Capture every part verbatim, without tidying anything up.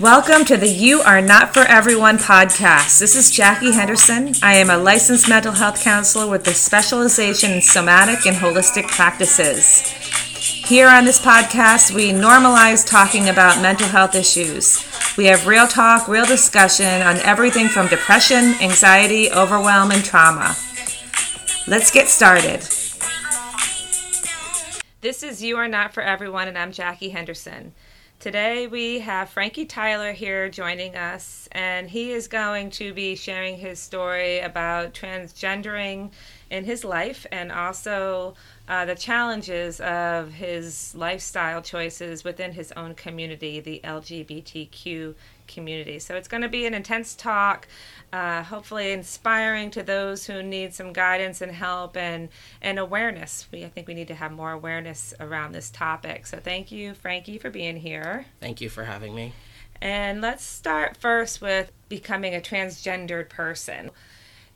Welcome to the You Are Not For Everyone podcast. This is Jackie Henderson. I am a licensed mental health counselor with a specialization in somatic and holistic practices. Here on this podcast, we normalize talking about mental health issues. We have real talk, real discussion on everything from depression, anxiety, overwhelm, and trauma. Let's get started. This is You Are Not For Everyone, and I'm Jackie Henderson. Today we have Frankie Tyler here joining us, and he is going to be sharing his story about transgendering in his life and also uh, the challenges of his lifestyle choices within his own community, the L G B T Q community. So it's going to be an intense talk, uh, hopefully inspiring to those who need some guidance and help and, and awareness. We I think we need to have more awareness around this topic. So thank you, Frankie, for being here. Thank you for having me. And let's start first with becoming a transgendered person.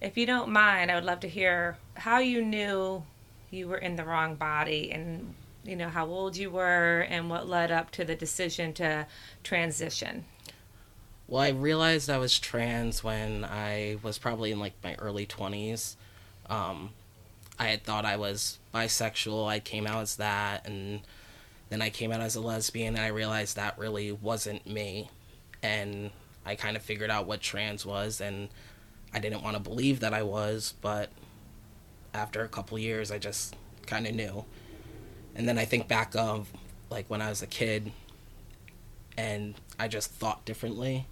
If you don't mind, I would love to hear how you knew you were in the wrong body and, you know, how old you were and what led up to the decision to transition. Well, I realized I was trans when I was probably in, like, my early twenties. Um, I had thought I was bisexual. I came out as that, and then I came out as a lesbian, and I realized that really wasn't me. And I kind of figured out what trans was, and I didn't want to believe that I was, but after a couple years, I just kind of knew. And then I think back of, like, when I was a kid, and I just thought differently.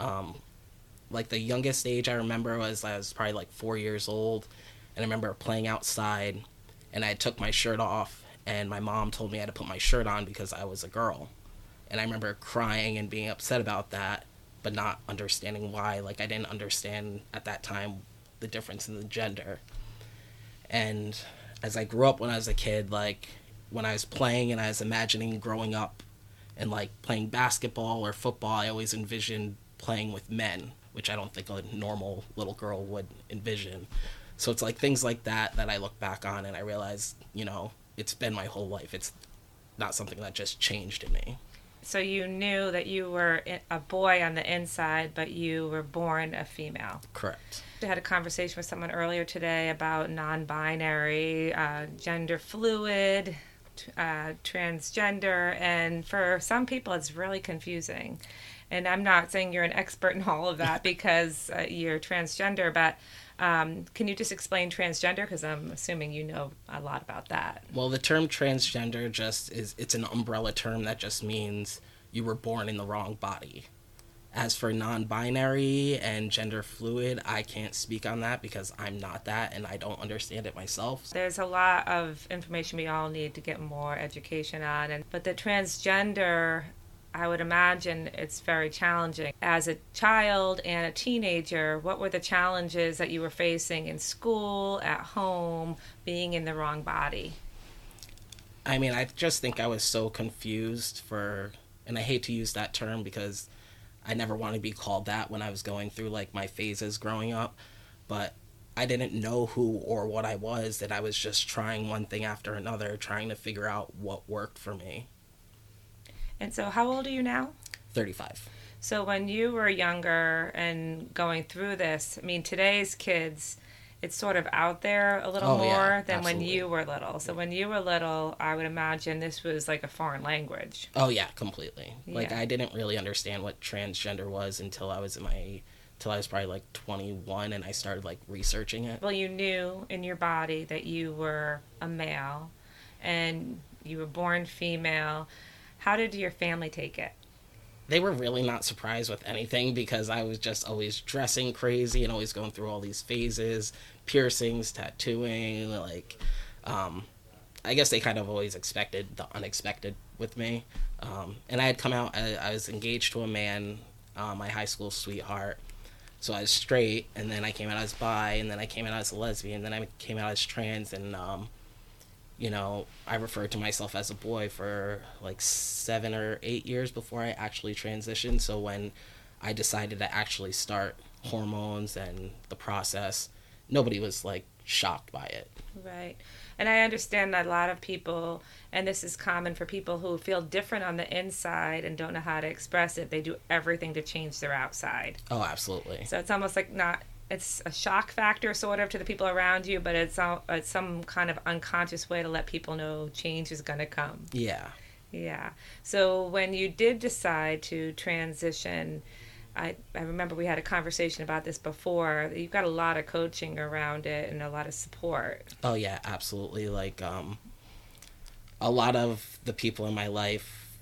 Um, like, the youngest age I remember was I was probably, like, four years old, and I remember playing outside, and I took my shirt off, and my mom told me I had to put my shirt on because I was a girl. And I remember crying and being upset about that, but not understanding why. Like, I didn't understand at that time the difference in the gender. And as I grew up when I was a kid, like, when I was playing and I was imagining growing up and, like, playing basketball or football, I always envisioned playing with men, which I don't think a normal little girl would envision. So it's, like, things like that that I look back on and I realize, you know, it's been my whole life. It's not something that just changed in me. So you knew that you were a boy on the inside, but you were born a female. Correct. I had a conversation with someone earlier today about non-binary, uh, gender fluid, uh, transgender, and for some people it's really confusing. And I'm not saying you're an expert in all of that because uh, you're transgender, but um, can you just explain transgender? Because I'm assuming you know a lot about that. Well, the term transgender just is, it's an umbrella term that just means you were born in the wrong body. As for non-binary and gender fluid, I can't speak on that because I'm not that and I don't understand it myself. There's a lot of information we all need to get more education on, and but the transgender, I would imagine it's very challenging. As a child and a teenager, what were the challenges that you were facing in school, at home, being in the wrong body? I mean, I just think I was so confused for, and I hate to use that term because I never wanted to be called that when I was going through, like, my phases growing up, but I didn't know who or what I was, that I was just trying one thing after another, trying to figure out what worked for me. And so how old are you now? thirty-five. So when you were younger and going through this, I mean, today's kids, it's sort of out there a little oh, more yeah, than absolutely. When you were little. So when you were little, I would imagine this was like a foreign language. Oh, yeah, completely. Yeah. Like, I didn't really understand what transgender was until I was in my... till I was probably like twenty-one and I started, like, researching it. Well, you knew in your body that you were a male and you were born female. How did your family take it? They were really not surprised with anything because I was just always dressing crazy and always going through all these phases, piercings, tattooing, like, um, I guess they kind of always expected the unexpected with me. Um, and I had come out, I, I was engaged to a man, uh, my high school sweetheart, so I was straight, and then I came out as bi, and then I came out as a lesbian, and then I came out as trans, and, um, you know, I referred to myself as a boy for, like, seven or eight years before I actually transitioned. So when I decided to actually start hormones and the process, nobody was like shocked by it. Right. And I understand a lot of people, and this is common for people who feel different on the inside and don't know how to express it, they do everything to change their outside. Oh, absolutely. So it's almost like not, it's a shock factor sort of to the people around you, but it's, all, it's some kind of unconscious way to let people know change is going to come. Yeah. Yeah. So when you did decide to transition, I, I remember we had a conversation about this before. You've got a lot of coaching around it and a lot of support. Oh, yeah, absolutely. Like, um, a lot of the people in my life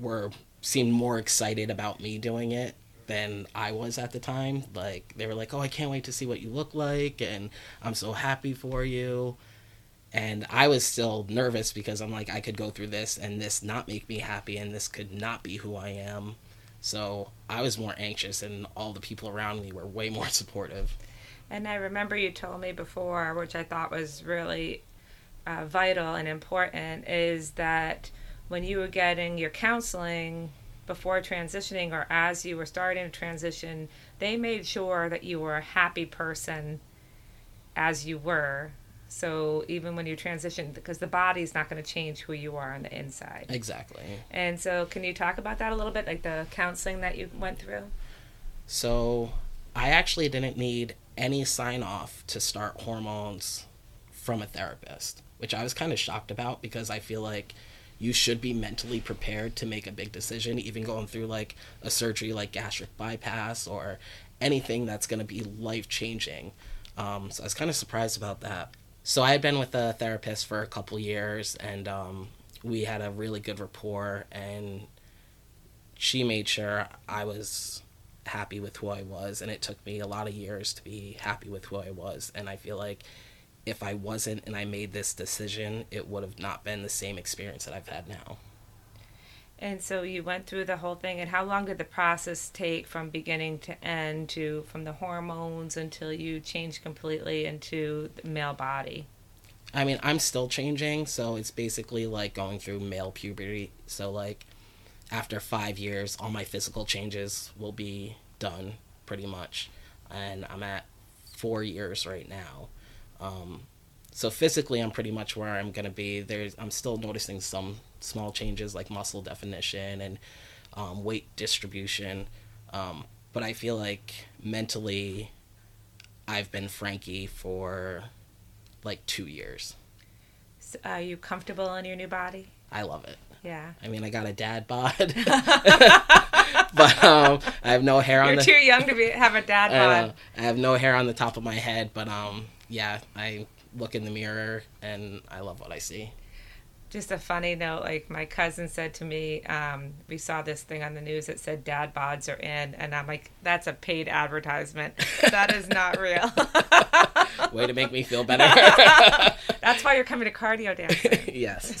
were seemed more excited about me doing it than I was at the time. Like, they were like, oh, I can't wait to see what you look like, and I'm so happy for you. And I was still nervous because I'm like, I could go through this and this not make me happy and this could not be who I am. So I was more anxious, and all the people around me were way more supportive. And I remember you told me before, which I thought was really uh, vital and important, is that when you were getting your counseling before transitioning or as you were starting to transition, they made sure that you were a happy person as you were. So even when you transition, because the body's not going to change who you are on the inside. Exactly. And so can you talk about that a little bit, like the counseling that you went through? So I actually didn't need any sign-off to start hormones from a therapist, which I was kind of shocked about because I feel like you should be mentally prepared to make a big decision, even going through like a surgery like gastric bypass or anything that's going to be life-changing. Um, so I was kind of surprised about that. So I had been with a therapist for a couple years, and um, we had a really good rapport, and she made sure I was happy with who I was, and it took me a lot of years to be happy with who I was, and I feel like if I wasn't and I made this decision, it would have not been the same experience that I've had now. And so you went through the whole thing, and how long did the process take from beginning to end, to from the hormones until you changed completely into the male body? I mean, I'm still changing, so it's basically like going through male puberty. So like after five years, all my physical changes will be done pretty much, and I'm at four years right now. Um, so physically, I'm pretty much where I'm going to be. There's, I'm still noticing some small changes like muscle definition and um, weight distribution. Um, but I feel like mentally I've been Frankie for like two years. So are you comfortable in your new body? I love it. Yeah. I mean, I got a dad bod, but um, I have no hair on You're the... You're too young to be, have a dad bod. I, I have no hair on the top of my head, but um, yeah, I look in the mirror and I love what I see. Just a funny note, like my cousin said to me, um, we saw this thing on the news that said dad bods are in, and I'm like, that's a paid advertisement. That is not real. Way to make me feel better. That's why you're coming to cardio dancing. Yes.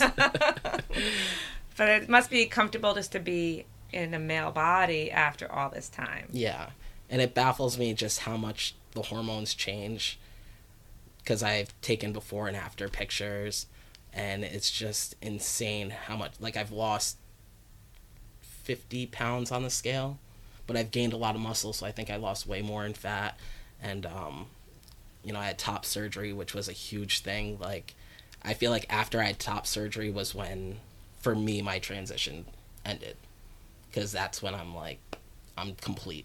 But it must be comfortable just to be in a male body after all this time. Yeah. And it baffles me just how much the hormones change, because I've taken before and after pictures. And it's just insane how much, like I've lost fifty pounds on the scale, but I've gained a lot of muscle. So I think I lost way more in fat. And, um, you know, I had top surgery, which was a huge thing. Like, I feel like after I had top surgery was when, for me, my transition ended, because that's when I'm like, I'm complete.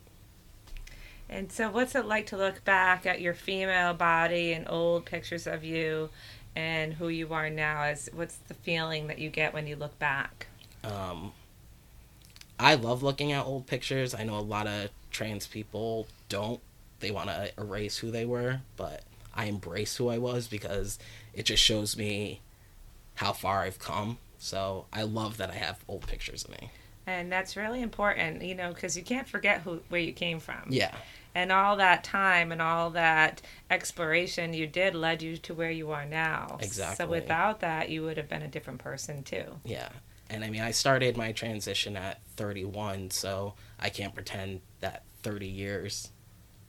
And so what's it like to look back at your female body and old pictures of you and who you are now? Is what's the feeling that you get when you look back? Um, I love looking at old pictures. I know a lot of trans people don't. They want to erase who they were, but I embrace who I was because it just shows me how far I've come. So I love that I have old pictures of me. And that's really important, you know, because you can't forget who where you came from. Yeah. And all that time and all that exploration you did led you to where you are now. Exactly. So without that, you would have been a different person, too. Yeah. And, I mean, I started my transition at thirty-one, so I can't pretend that thirty years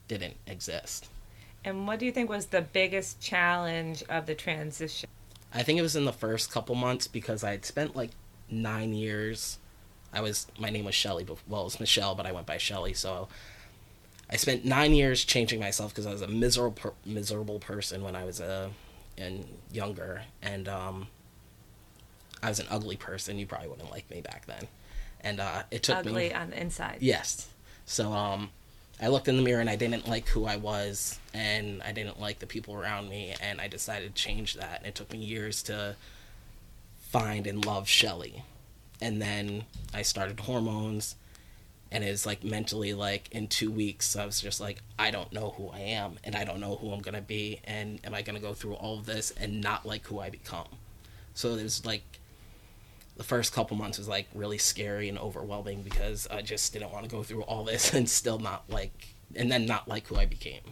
didn't exist. And what do you think was the biggest challenge of the transition? I think it was in the first couple months, because I had spent, like, nine years... I was, my name was Shelly, well, it was Michelle, but I went by Shelly, so... I spent nine years changing myself because I was a miserable miserable person when I was a and younger, and um, I was an ugly person. You probably wouldn't like me back then, and uh, it took ugly me ugly on the inside. Yes, so um, I looked in the mirror and I didn't like who I was, and I didn't like the people around me, and I decided to change that. And it took me years to find and love Shelly, and then I started hormones. And it was, like, mentally, like, in two weeks, I was just like, I don't know who I am, and I don't know who I'm going to be, and am I going to go through all of this and not like who I become? So it was, like, the first couple months was, like, really scary and overwhelming because I just didn't want to go through all this and still not like, and then not like who I became.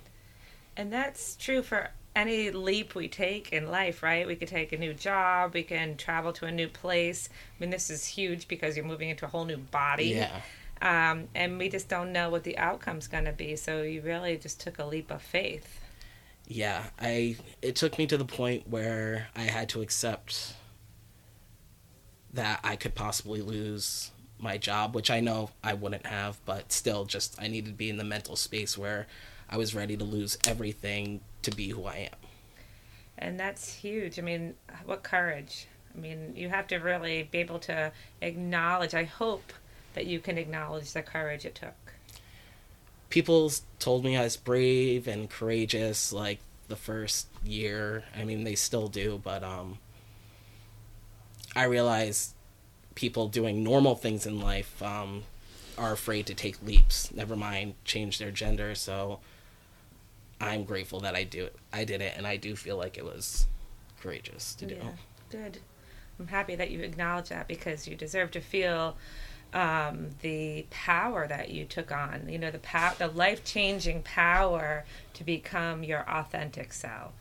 And that's true for any leap we take in life, right? We could take a new job, we can travel to a new place. I mean, this is huge because you're moving into a whole new body. Yeah. Um, and we just don't know what the outcome's going to be. So you really just took a leap of faith. Yeah. I, it took me to the point where I had to accept that I could possibly lose my job, which I know I wouldn't have, but still just, I needed to be in the mental space where I was ready to lose everything to be who I am. And that's huge. I mean, what courage. I mean, you have to really be able to acknowledge, I hope, that you can acknowledge the courage it took. People told me I was brave and courageous, like, the first year. I mean, they still do, but um, I realize people doing normal things in life um, are afraid to take leaps, never mind change their gender, so I'm grateful that I do it. I did it, and I do feel like it was courageous to do. Yeah, good. I'm happy that you acknowledge that because you deserve to feel Um, the power that you took on, you know, the pow- the life-changing power to become your authentic self.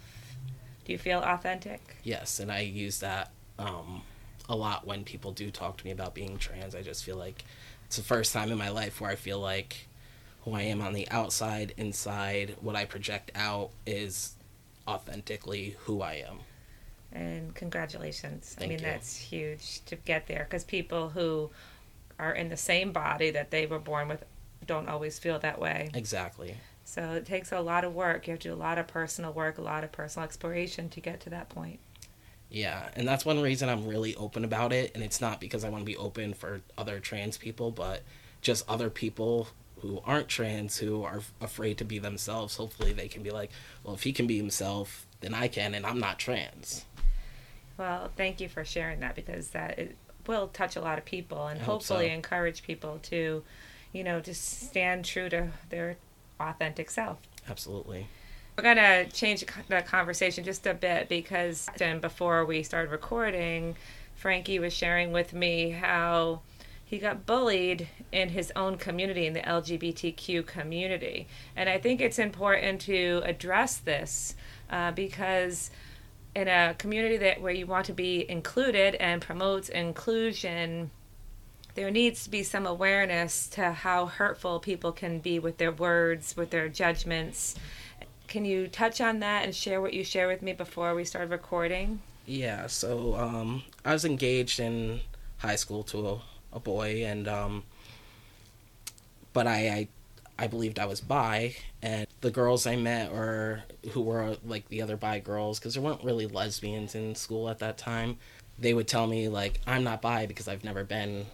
Do you feel authentic? Yes, and I use that um, a lot when people do talk to me about being trans. I just feel like it's the first time in my life where I feel like who I am on the outside, inside, what I project out is authentically who I am. And congratulations. Thank I mean, you. That's huge to get there because people who are in the same body that they were born with don't always feel that way. Exactly. So it takes a lot of work. You have to do a lot of personal work, a lot of personal exploration to get to that point. Yeah, and that's one reason I'm really open about it, and it's not because I want to be open for other trans people, but just other people who aren't trans, who are afraid to be themselves. Hopefully they can be like, well, if he can be himself, then I can, and I'm not trans. Well, thank you for sharing that, because that is, will touch a lot of people and I hopefully hope so. Encourage people to, you know, just stand true to their authentic self. Absolutely. We're going to change the conversation just a bit because before we started recording, Frankie was sharing with me how he got bullied in his own community, in the L G B T Q community. And I think it's important to address this uh, because in a community that where you want to be included and promotes inclusion, there needs to be some awareness to how hurtful people can be with their words, with their judgments. Can you touch on that and share what you shared with me before we started recording? Yeah, so um, I was engaged in high school to a, a boy, and um, but I... I I believed I was bi, and the girls I met or who were like the other bi girls, because there weren't really lesbians in school at that time, they would tell me like, I'm not bi because I've never been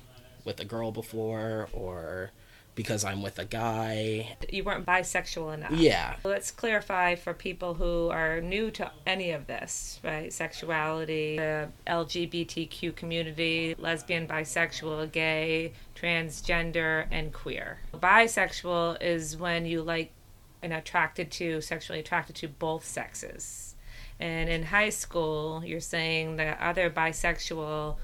with a girl before, or because I'm with a guy. You weren't bisexual enough. Yeah. Let's clarify for people who are new to any of this, right? Sexuality, the L G B T Q community, lesbian, bisexual, gay, transgender, and queer. Bisexual is when you like and attracted to, sexually attracted to both sexes. And in high school, you're saying the other bisexual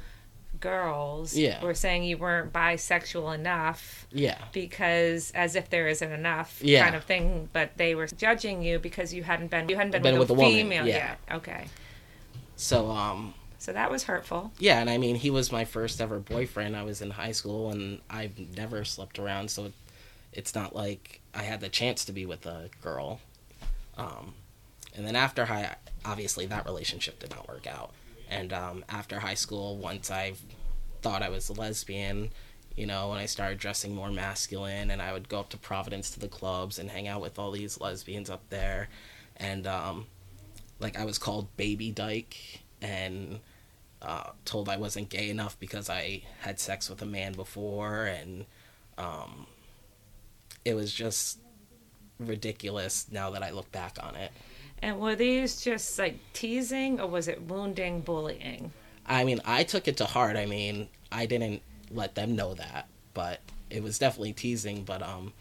girls yeah. were saying you weren't bisexual enough yeah. because as if there isn't enough yeah. kind of thing, but they were judging you because you hadn't been you hadn't been, been with, with a, a female yeah. yet. Okay. So um So that was hurtful. Yeah, and I mean, he was my first ever boyfriend. I was in high school, and I've never slept around, so it, it's not like I had the chance to be with a girl. Um, and then after high, obviously that relationship did not work out. And um, after high school, once I thought I was a lesbian, you know, when I started dressing more masculine, and I would go up to Providence to the clubs and hang out with all these lesbians up there. And, um, like, I was called Baby Dyke and uh, told I wasn't gay enough because I had sex with a man before. And um, it was just ridiculous now that I look back on it. And were these just, like, teasing, or was it wounding, bullying? I mean, I took it to heart. I mean, I didn't let them know that, but it was definitely teasing, but um,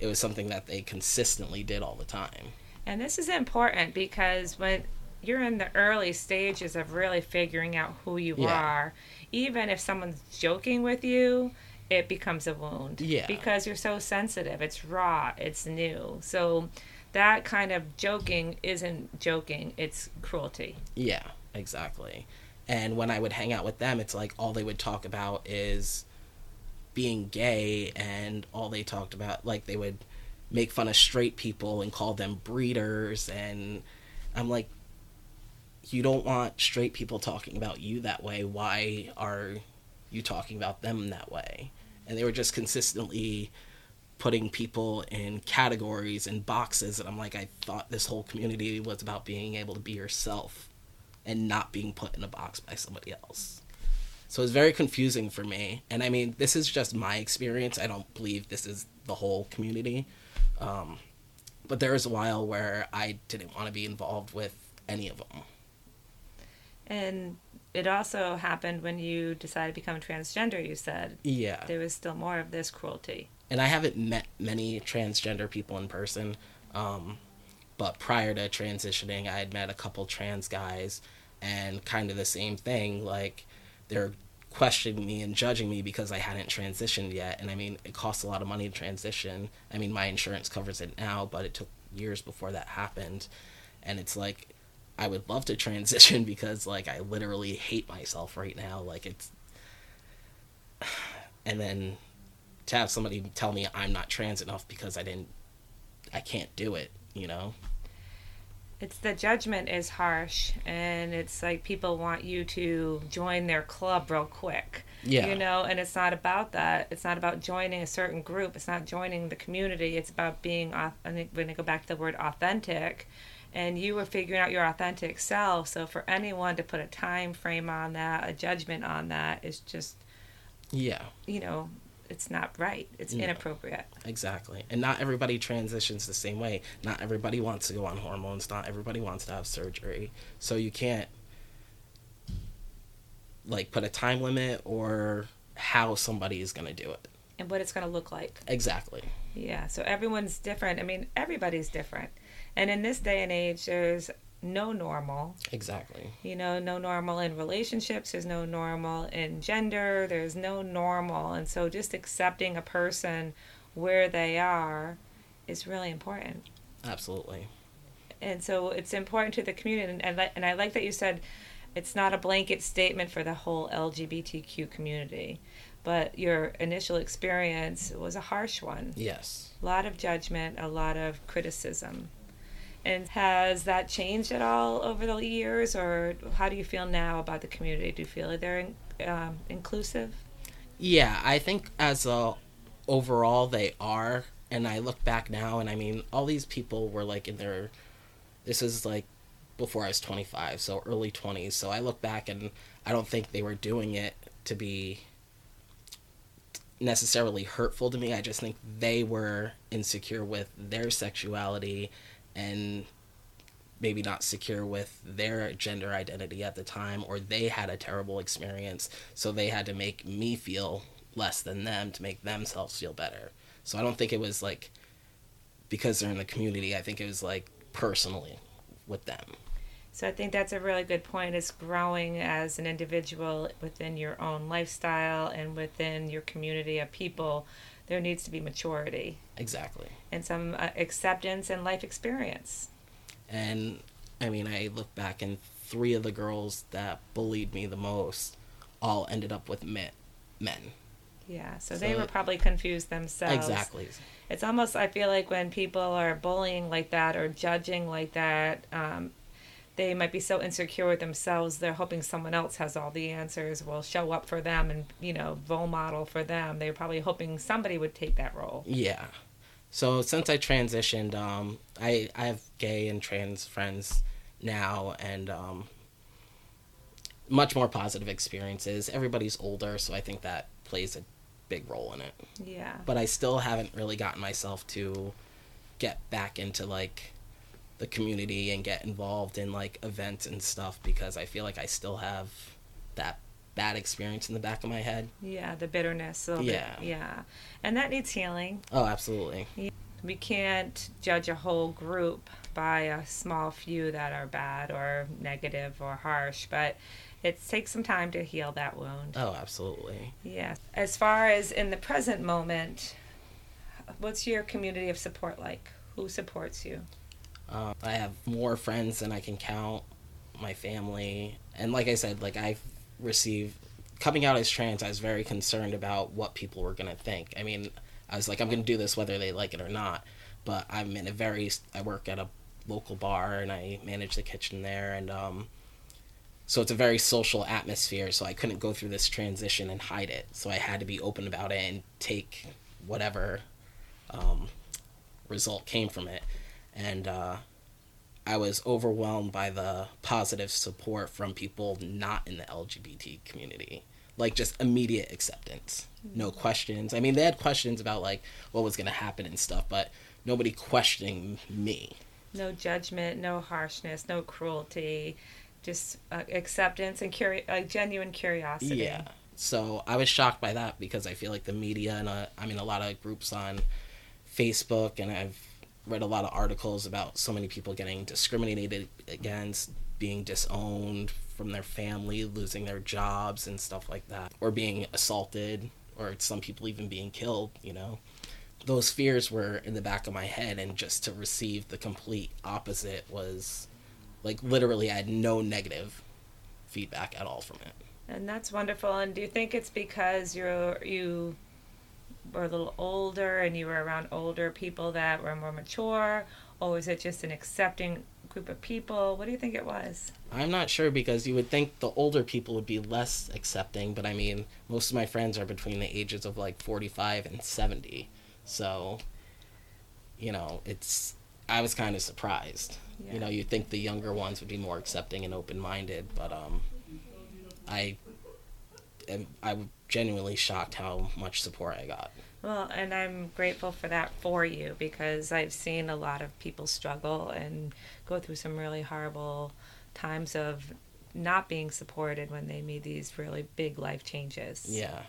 it was something that they consistently did all the time. And this is important because when you're in the early stages of really figuring out who you yeah. are, even if someone's joking with you, it becomes a wound. Yeah. Because you're so sensitive. It's raw. It's new. So that kind of joking isn't joking. It's cruelty. Yeah, exactly. And when I would hang out with them, it's like all they would talk about is being gay, and all they talked about, like, they would make fun of straight people and call them breeders. And I'm like, you don't want straight people talking about you that way. Why are you talking about them that way? And they were just consistently putting people in categories and boxes. And I'm like, I thought this whole community was about being able to be yourself and not being put in a box by somebody else. So it's very confusing for me. And I mean, this is just my experience. I don't believe this is the whole community. Um, but there was a while where I didn't want to be involved with any of them. And it also happened when you decided to become transgender, you said. Yeah. There was still more of this cruelty. And I haven't met many transgender people in person. Um, but prior to transitioning, I had met a couple trans guys, and kind of the same thing, like, they're questioning me and judging me because I hadn't transitioned yet. And I mean, it costs a lot of money to transition. I mean, my insurance covers it now, but it took years before that happened. And it's like, I would love to transition because, like, I literally hate myself right now. Like, it's, and then to have somebody tell me I'm not trans enough because I didn't, I can't do it, you know? It's the judgment is harsh, and it's like people want you to join their club real quick. Yeah. You know, and it's not about that. It's not about joining a certain group. It's not joining the community. It's about being, when I go back to the word authentic, and you were figuring out your authentic self. So for anyone to put a time frame on that, a judgment on that, is just, yeah, you know, it's not right. It's no. inappropriate. Exactly. And not everybody transitions the same way. Not everybody wants to go on hormones. Not everybody wants to have surgery. So you can't, like, put a time limit or how somebody is going to do it. And what it's going to look like. Exactly. Yeah. So everyone's different. I mean, everybody's different. And in this day and age, there's no normal. Exactly. You know, no normal in relationships. There's no normal in gender. There's no normal. And so just accepting a person where they are is really important. Absolutely. And so it's important to the community. And I, and I like that you said it's not a blanket statement for the whole L G B T Q community. But your initial experience was a harsh one. Yes. A lot of judgment, a lot of criticism. And has that changed at all over the years, or how do you feel now about the community? Do you feel they're in, um, inclusive? Yeah, I think as a overall they are. And I look back now, and I mean, all these people were like in their, this is like before I was twenty-five, so early twenties. So I look back, and I don't think they were doing it to be necessarily hurtful to me. I just think they were insecure with their sexuality and maybe not secure with their gender identity at the time, or they had a terrible experience, so they had to make me feel less than them to make themselves feel better. So I don't think it was like because they're in the community. I think it was like personally with them. So I think that's a really good point, is growing as an individual within your own lifestyle and within your community of people. There needs to be maturity. Exactly. And some uh, acceptance and life experience. And, I mean, I look back, and three of the girls that bullied me the most all ended up with men. men. Yeah, so, so they were probably confused themselves. Exactly. It's almost, I feel like when people are bullying like that or judging like that, um, they might be so insecure with themselves, they're hoping someone else has all the answers, will show up for them and, you know, role model for them. They're probably hoping somebody would take that role. Yeah. So since I transitioned, um, I, I have gay and trans friends now, and um, much more positive experiences. Everybody's older, so I think that plays a big role in it. Yeah. But I still haven't really gotten myself to get back into, like, the community and get involved in, like, events and stuff, because I feel like I still have that bad experience in the back of my head. Yeah, the bitterness. A yeah. Bit, yeah. And that needs healing. Oh, absolutely. Yeah. We can't judge a whole group by a small few that are bad or negative or harsh, but it takes some time to heal that wound. Oh, absolutely. Yeah. As far as in the present moment, what's your community of support like? Who supports you? Uh, I have more friends than I can count, my family, and like I said, like I've received, coming out as trans, I was very concerned about what people were going to think. I mean, I was like, I'm going to do this whether they like it or not, but I'm in a very, I work at a local bar, and I manage the kitchen there, and um, so it's a very social atmosphere, so I couldn't go through this transition and hide it, so I had to be open about it and take whatever um, result came from it. And uh, I was overwhelmed by the positive support from people not in the L G B T community. Like, just immediate acceptance. No questions. I mean, they had questions about, like, what was going to happen and stuff, but nobody questioning me. No judgment, no harshness, no cruelty. Just uh, acceptance and curi- uh, genuine curiosity. Yeah. So I was shocked by that, because I feel like the media, and uh, I mean, a lot of groups on Facebook, and I've read a lot of articles about so many people getting discriminated against, being disowned from their family, losing their jobs and stuff like that, or being assaulted, or some people even being killed, you know. Those fears were in the back of my head, and just to receive the complete opposite was, like, literally I had no negative feedback at all from it. And that's wonderful. And do you think it's because you're, you... were a little older and you were around older people that were more mature, or was it just an accepting group of people? What do you think it was? I'm not sure, because you would think the older people would be less accepting, but I mean, most of my friends are between the ages of like forty-five and seventy, so, you know, it's, I was kind of surprised. Yeah. You know, you'd think the younger ones would be more accepting and open-minded, but um I am I would genuinely shocked how much support I got. Well, and I'm grateful for that for you, because I've seen a lot of people struggle and go through some really horrible times of not being supported when they made these really big life changes. Yeah.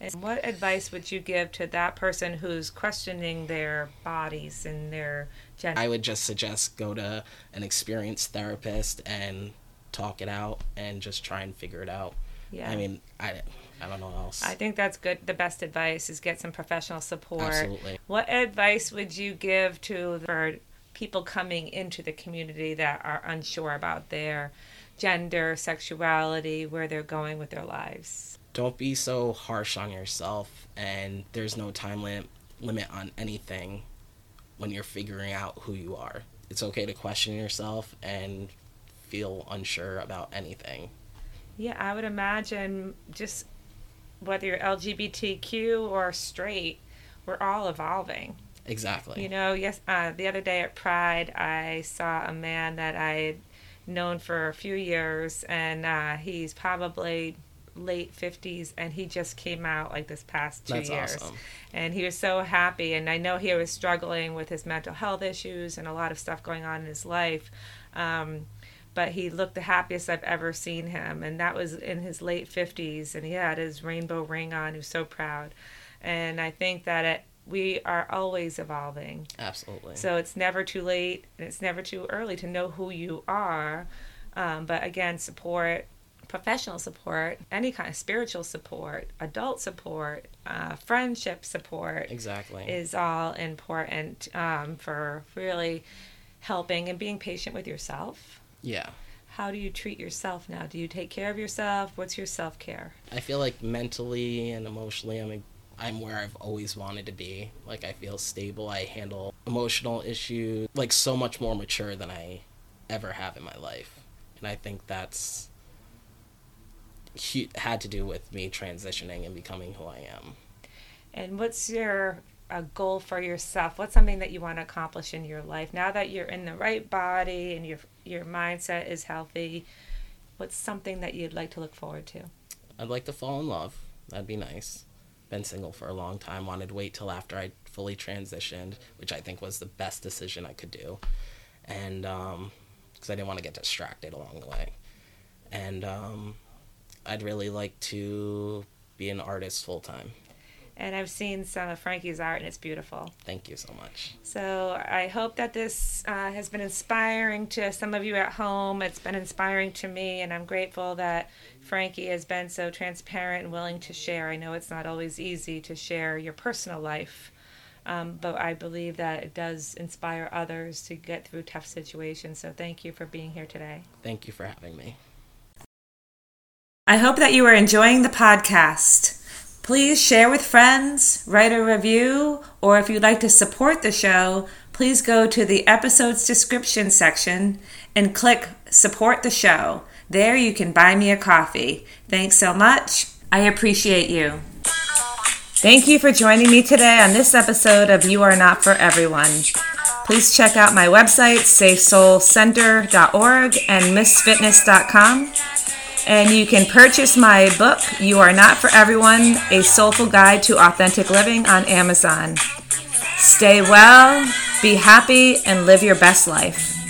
And what advice would you give to that person who's questioning their bodies and their gender? I would just suggest go to an experienced therapist and talk it out and just try and figure it out. Yeah. I mean, I, I don't know what else. I think that's good. The best advice is get some professional support. Absolutely. What advice would you give to for people coming into the community that are unsure about their gender, sexuality, where they're going with their lives? Don't be so harsh on yourself, and there's no time limit, limit on anything when you're figuring out who you are. It's okay to question yourself and feel unsure about anything. Yeah, I would imagine, just whether you're L G B T Q or straight, we're all evolving. Exactly. You know, yes. Uh, the other day at Pride, I saw a man that I had known for a few years, and uh, he's probably late fifties, and he just came out like this past two That's years. Awesome. And he was so happy, and I know he was struggling with his mental health issues and a lot of stuff going on in his life. Um But he looked the happiest I've ever seen him. And that was in his late fifties. And he had his rainbow ring on. He was so proud. And I think that it, we are always evolving. Absolutely. So it's never too late, and it's never too early to know who you are. Um, but again, support, professional support, any kind of spiritual support, adult support, uh, friendship support. Exactly. Is all important um, for really helping and being patient with yourself. Yeah. How do you treat yourself now? Do you take care of yourself? What's your self-care? I feel like mentally and emotionally I'm I'm where I've always wanted to be. Like, I feel stable. I handle emotional issues, like, so much more mature than I ever have in my life. And I think that's had to do with me transitioning and becoming who I am. And what's your a goal for yourself? What's something that you want to accomplish in your life? Now that you're in the right body and your your mindset is healthy, what's something that you'd like to look forward to? I'd like to fall in love. That'd be nice. Been single for a long time. Wanted to wait till after I fully transitioned, which I think was the best decision I could do. And um, because I didn't want to get distracted along the way. And um, I'd really like to be an artist full-time. And I've seen some of Frankie's art, and it's beautiful. Thank you so much. So I hope that this uh, has been inspiring to some of you at home. It's been inspiring to me, and I'm grateful that Frankie has been so transparent and willing to share. I know it's not always easy to share your personal life, um, but I believe that it does inspire others to get through tough situations. So thank you for being here today. Thank you for having me. I hope that you are enjoying the podcast. Please share with friends, write a review, or if you'd like to support the show, please go to the episode's description section and click support the show. There you can buy me a coffee. Thanks so much. I appreciate you. Thank you for joining me today on this episode of You Are Not For Everyone. Please check out my websites, safe soul center dot org and miss fitness dot com. And you can purchase my book, You Are Not For Everyone, A Soulful Guide to Authentic Living, on Amazon. Stay well, be happy, and live your best life.